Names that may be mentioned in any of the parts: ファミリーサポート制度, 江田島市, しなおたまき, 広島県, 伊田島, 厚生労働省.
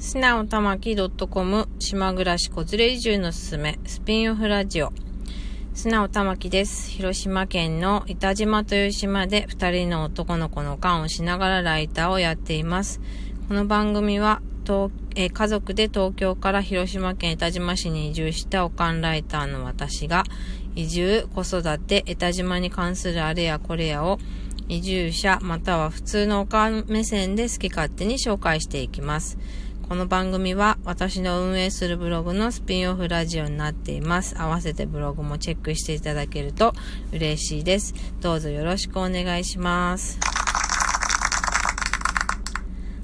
しなおたまき .com 島暮らし子連れ移住のすすめスピンオフラジオ。しなおたまきです。広島県の伊田島という島で2人の男の子の看をしながらライターをやっています。この番組は家族で東京から広島県伊田島市に移住したおかんライターの私が移住、子育て、伊田島に関するあれやこれやを移住者または普通のおかん目線で好き勝手に紹介していきます。この番組は私の運営するブログのスピンオフラジオになっています。合わせてブログもチェックしていただけると嬉しいです。どうぞよろしくお願いします。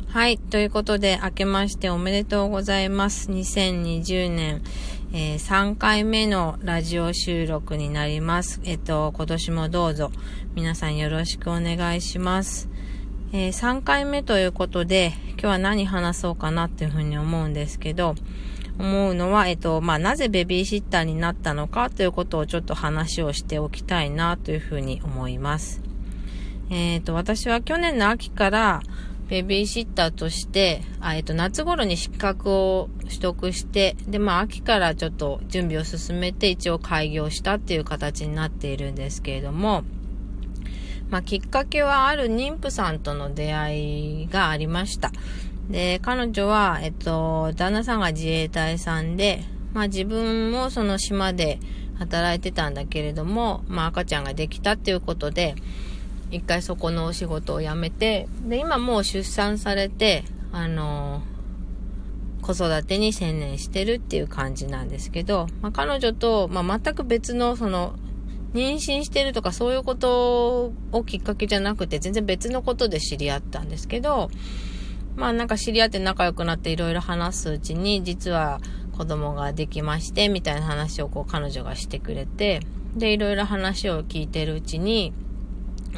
はい、ということで明けましておめでとうございます。2020年、3回目のラジオ収録になります。今年もどうぞ皆さんよろしくお願いします。3回目ということで今日は何話そうかなっていうふうに思うんですけど、思うのはなぜベビーシッターになったのかということをちょっと話をしておきたいなというふうに思います。私は去年の秋からベビーシッターとして夏頃に資格を取得して、で秋からちょっと準備を進めて一応開業したっていう形になっているんですけれども、きっかけはある妊婦さんとの出会いがありました。で、彼女は、旦那さんが自衛隊さんで、自分もその島で働いてたんだけれども、赤ちゃんができたっていうことで、一回そこのお仕事を辞めて、で、今もう出産されて、子育てに専念してるっていう感じなんですけど、彼女と、全く別のその、妊娠してるとかそういうことをきっかけじゃなくて全然別のことで知り合ったんですけど、知り合って仲良くなっていろいろ話すうちに実は子供ができましてみたいな話を彼女がしてくれて、でいろいろ話を聞いてるうちに江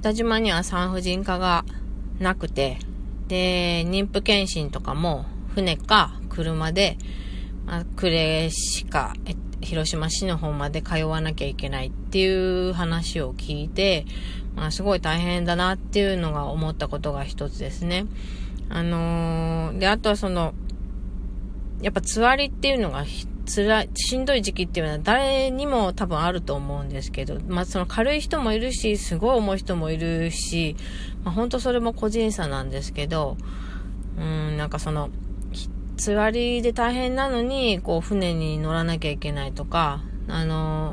田島には産婦人科がなくて、で妊婦検診とかも船か車で呉市か広島市の方まで通わなきゃいけないっていう話を聞いて、すごい大変だなっていうのが思ったことが一つですね。で、あとはやっぱつわりっていうのがしんどい時期っていうのは誰にも多分あると思うんですけど、その軽い人もいるし、すごい重い人もいるし、本当それも個人差なんですけど、つわりで大変なのに船に乗らなきゃいけないとか、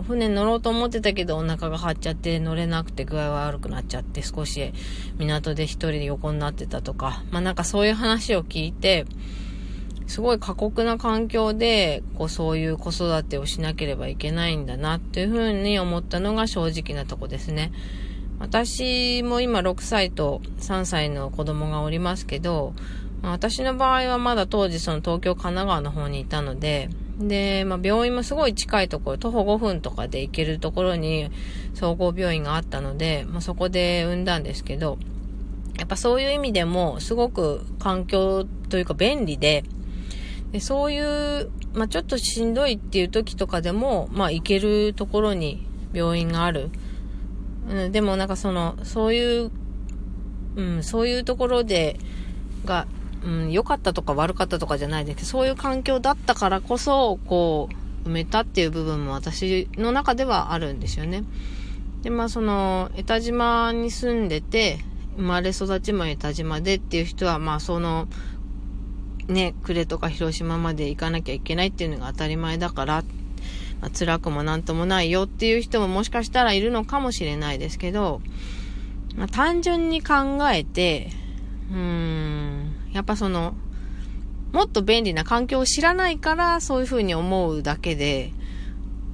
船乗ろうと思ってたけどお腹が張っちゃって乗れなくて具合悪くなっちゃって少し港で一人で横になってたとか、そういう話を聞いて、すごい過酷な環境でそういう子育てをしなければいけないんだなっていうふうに思ったのが正直なとこですね。私も今6歳と3歳の子供がおりますけど、私の場合はまだ当時東京、神奈川の方にいたので、病院もすごい近いところ、徒歩5分とかで行けるところに総合病院があったので、そこで産んだんですけど、やっぱそういう意味でもすごく環境というか便利で、そういう、ちょっとしんどいっていう時とかでも、行けるところに病院がある。でもそういうところでが、良かったとか悪かったとかじゃないですけど、そういう環境だったからこそ埋めたっていう部分も私の中ではあるんですよね。で江田島に住んでて生まれ育ちも江田島でっていう人は呉とか広島まで行かなきゃいけないっていうのが当たり前だから、辛くもなんともないよっていう人ももしかしたらいるのかもしれないですけど、単純に考えてやっぱもっと便利な環境を知らないからそういう風に思うだけで、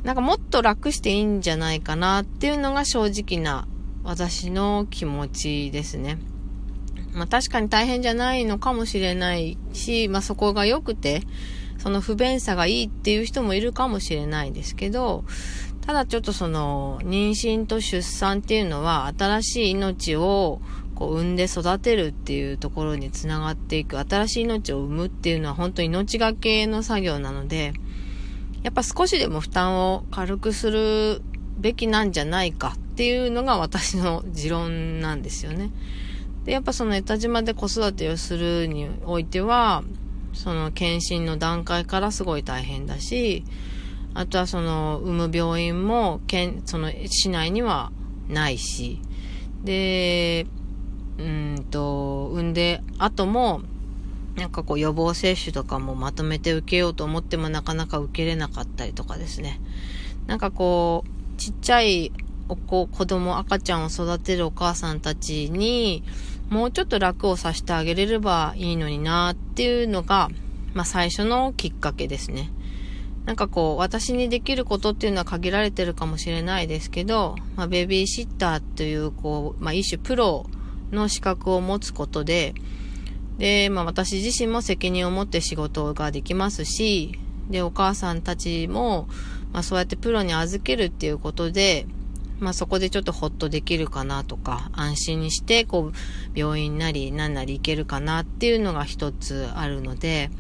もっと楽していいんじゃないかなっていうのが正直な私の気持ちですね。確かに大変じゃないのかもしれないし、そこが良くて、その不便さがいいっていう人もいるかもしれないですけど、ただちょっと妊娠と出産っていうのは新しい命を産んで育てるっていうところにつながっていく、新しい命を産むっていうのは本当に命がけの作業なので、やっぱ少しでも負担を軽くするべきなんじゃないかっていうのが私の持論なんですよね。でやっぱその江田島で子育てをするにおいては、その検診の段階からすごい大変だし、あとはその産む病院もその市内にはないし、で産んで後もなんかこう予防接種とかもまとめて受けようと思ってもなかなか受けれなかったりとかですね、なんかこうちっちゃい子供赤ちゃんを育てるお母さんたちにもうちょっと楽をさせてあげれればいいのになっていうのが、まあ最初のきっかけですね。なんかこう私にできることっていうのは限られてるかもしれないですけど、まあ、ベビーシッターというこう、まあ、一種プロの資格を持つことで、まあ、私自身も責任を持って仕事ができますし、でお母さんたちも、まあ、そうやってプロに預けるっていうことで、まあ、そこでちょっとほっとできるかなとか、安心にしてこう病院なり何なり行けるかなっていうのが一つあるので、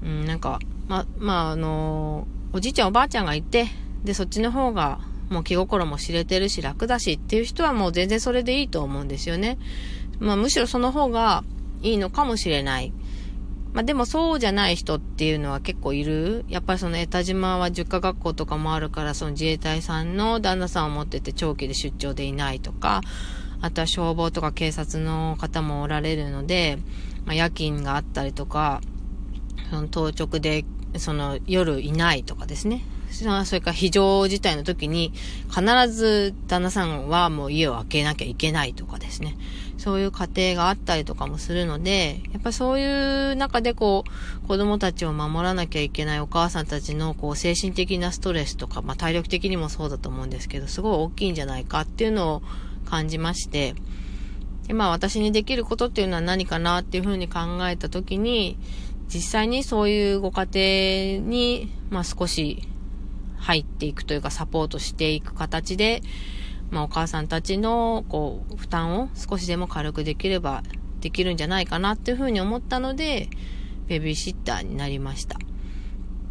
なんかおじいちゃんおばあちゃんがいて、でそっちの方がもう気心も知れてるし楽だしっていう人はもう全然それでいいと思うんですよね。まあむしろその方がいいのかもしれない。まあでもそうじゃない人っていうのは結構いる。やっぱりその江田島は塾科学校とかもあるから、その自衛隊さんの旦那さんを持ってて長期で出張でいないとか、あとは消防とか警察の方もおられるので、まあ、夜勤があったりとか、その当直でその夜いないとかですね。それから非常事態の時に必ず旦那さんはもう家を空けなきゃいけないとかですね。そういう家庭があったりとかもするので、やっぱそういう中でこう子供たちを守らなきゃいけないお母さんたちのこう精神的なストレスとか、まあ体力的にもそうだと思うんですけど、すごい大きいんじゃないかっていうのを感じまして、でまあ私にできることっていうのは何かなっていうふうに考えた時に、実際にそういうご家庭に、まあ少し入っていくというかサポートしていく形で、まあお母さんたちのこう負担を少しでも軽くできればできるんじゃないかなっていうふうに思ったので、ベビーシッターになりました。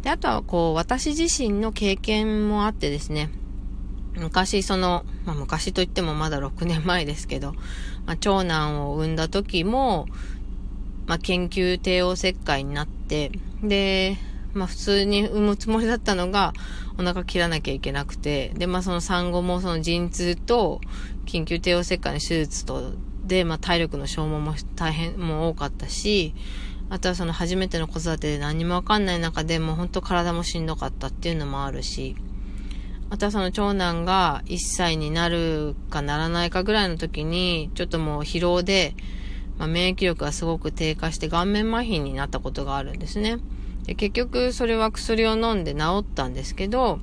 で、あとはこう私自身の経験もあってですね、昔まあ昔といってもまだ6年前ですけど、まあ長男を産んだ時も、まあ、研究帝王切開になって、で、まあ、普通に産むつもりだったのが、お腹切らなきゃいけなくて、で、まあ、その産後もその陣痛と、緊急帝王切開の手術と、で、まあ、体力の消耗も大変、もう多かったし、あとはその初めての子育てで何もわかんない中でもう本当体もしんどかったっていうのもあるし、あとはその長男が1歳になるかならないかぐらいの時に、ちょっともう疲労で、まあ、免疫力がすごく低下して顔面麻痺になったことがあるんですね。で結局それは薬を飲んで治ったんですけど、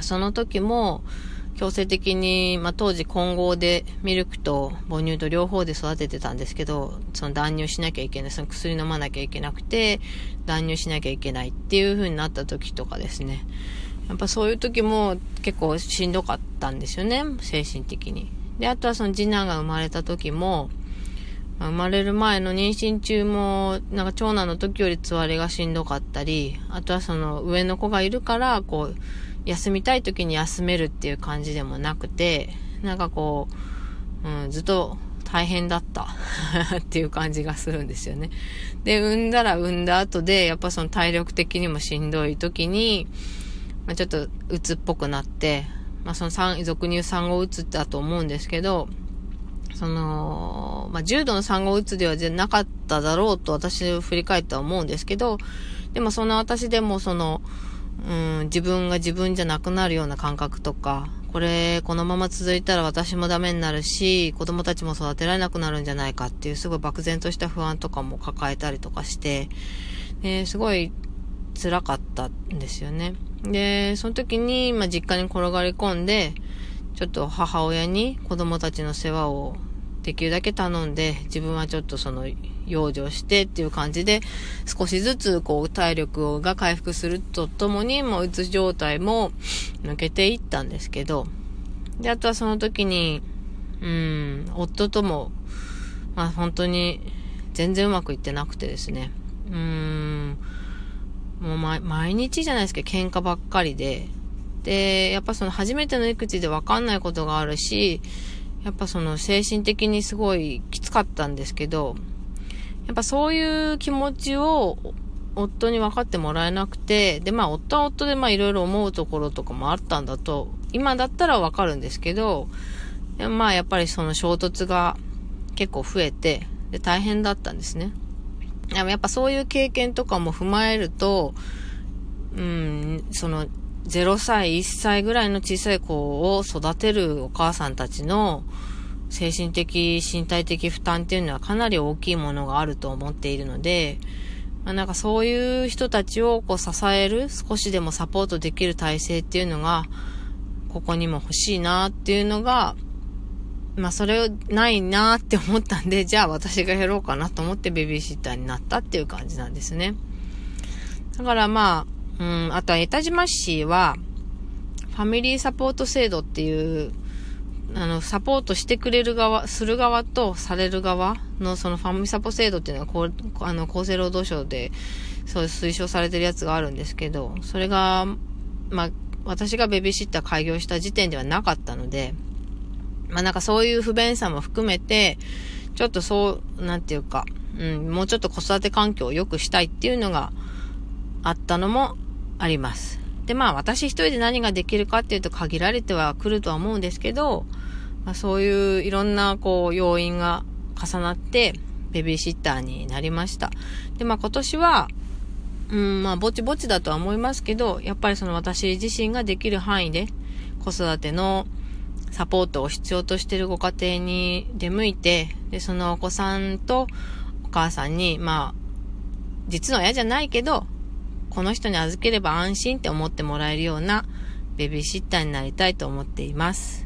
その時も強制的に、まあ、当時混合でミルクと母乳と両方で育ててたんですけど、その断乳しなきゃいけない、その薬飲まなきゃいけなくて断乳しなきゃいけないっていう風になった時とかですね、やっぱそういう時も結構しんどかったんですよね、精神的に。であとはその次男が生まれた時も、生まれる前の妊娠中もなんか長男の時よりつわりがしんどかったり、あとはその上の子がいるからこう休みたい時に休めるっていう感じでもなくて、なんかこう、ずっと大変だったっていう感じがするんですよね。で産んだ後でやっぱその体力的にもしんどい時に、まあ、ちょっと鬱っぽくなって、まあ、その俗に言う産後鬱だと思うんですけど、まあ、重度の産後うつではなかっただろうと私を振り返っては思うんですけど、でもその私でも自分が自分じゃなくなるような感覚とか、このまま続いたら私もダメになるし、子供たちも育てられなくなるんじゃないかっていうすごい漠然とした不安とかも抱えたりとかして、すごい辛かったんですよね。で、その時に、まあ、実家に転がり込んで、ちょっと母親に子供たちの世話をできるだけ頼んで、自分はちょっと養生してっていう感じで、少しずつこう体力が回復するとともに、もううつ状態も抜けていったんですけど、であとはその時に夫とも、まあ本当に全然うまくいってなくてですね、もう毎日じゃないですけど喧嘩ばっかりで、やっぱその初めての育児で分かんないことがあるし、やっぱその精神的にすごいきつかったんですけど、やっぱそういう気持ちを夫に分かってもらえなくて、でまあ夫は夫でまあいろいろ思うところとかもあったんだと、今だったら分かるんですけど、まあやっぱりその衝突が結構増えて、で大変だったんですね。でもやっぱそういう経験とかも踏まえると、その0歳、1歳ぐらいの小さい子を育てるお母さんたちの精神的、身体的負担っていうのはかなり大きいものがあると思っているので、まあ、なんかそういう人たちをこう支える、少しでもサポートできる体制っていうのが、ここにも欲しいなっていうのが、まあそれないなって思ったんで、じゃあ私がやろうかなと思ってベビーシッターになったっていう感じなんですね。だからまあ、あとは江田島市は、ファミリーサポート制度っていう、サポートしてくれる側、する側とされる側のそのファミサポ制度っていうのは厚生労働省でそう推奨されてるやつがあるんですけど、それが、まあ私がベビーシッター開業した時点ではなかったので、まあなんかそういう不便さも含めて、ちょっとそう、なんていうか、もうちょっと子育て環境を良くしたいっていうのがあったのもあります。でまあ私一人で何ができるかっていうと限られてはくるとは思うんですけど、まあそういういろんなこう要因が重なってベビーシッターになりました。でまあ今年は、まあぼちぼちだとは思いますけど、やっぱりその私自身ができる範囲で子育てのサポートを必要としているご家庭に出向いて、でそのお子さんとお母さんにまあ実の親じゃないけど、この人に預ければ安心って思ってもらえるようなベビーシッターになりたいと思っています。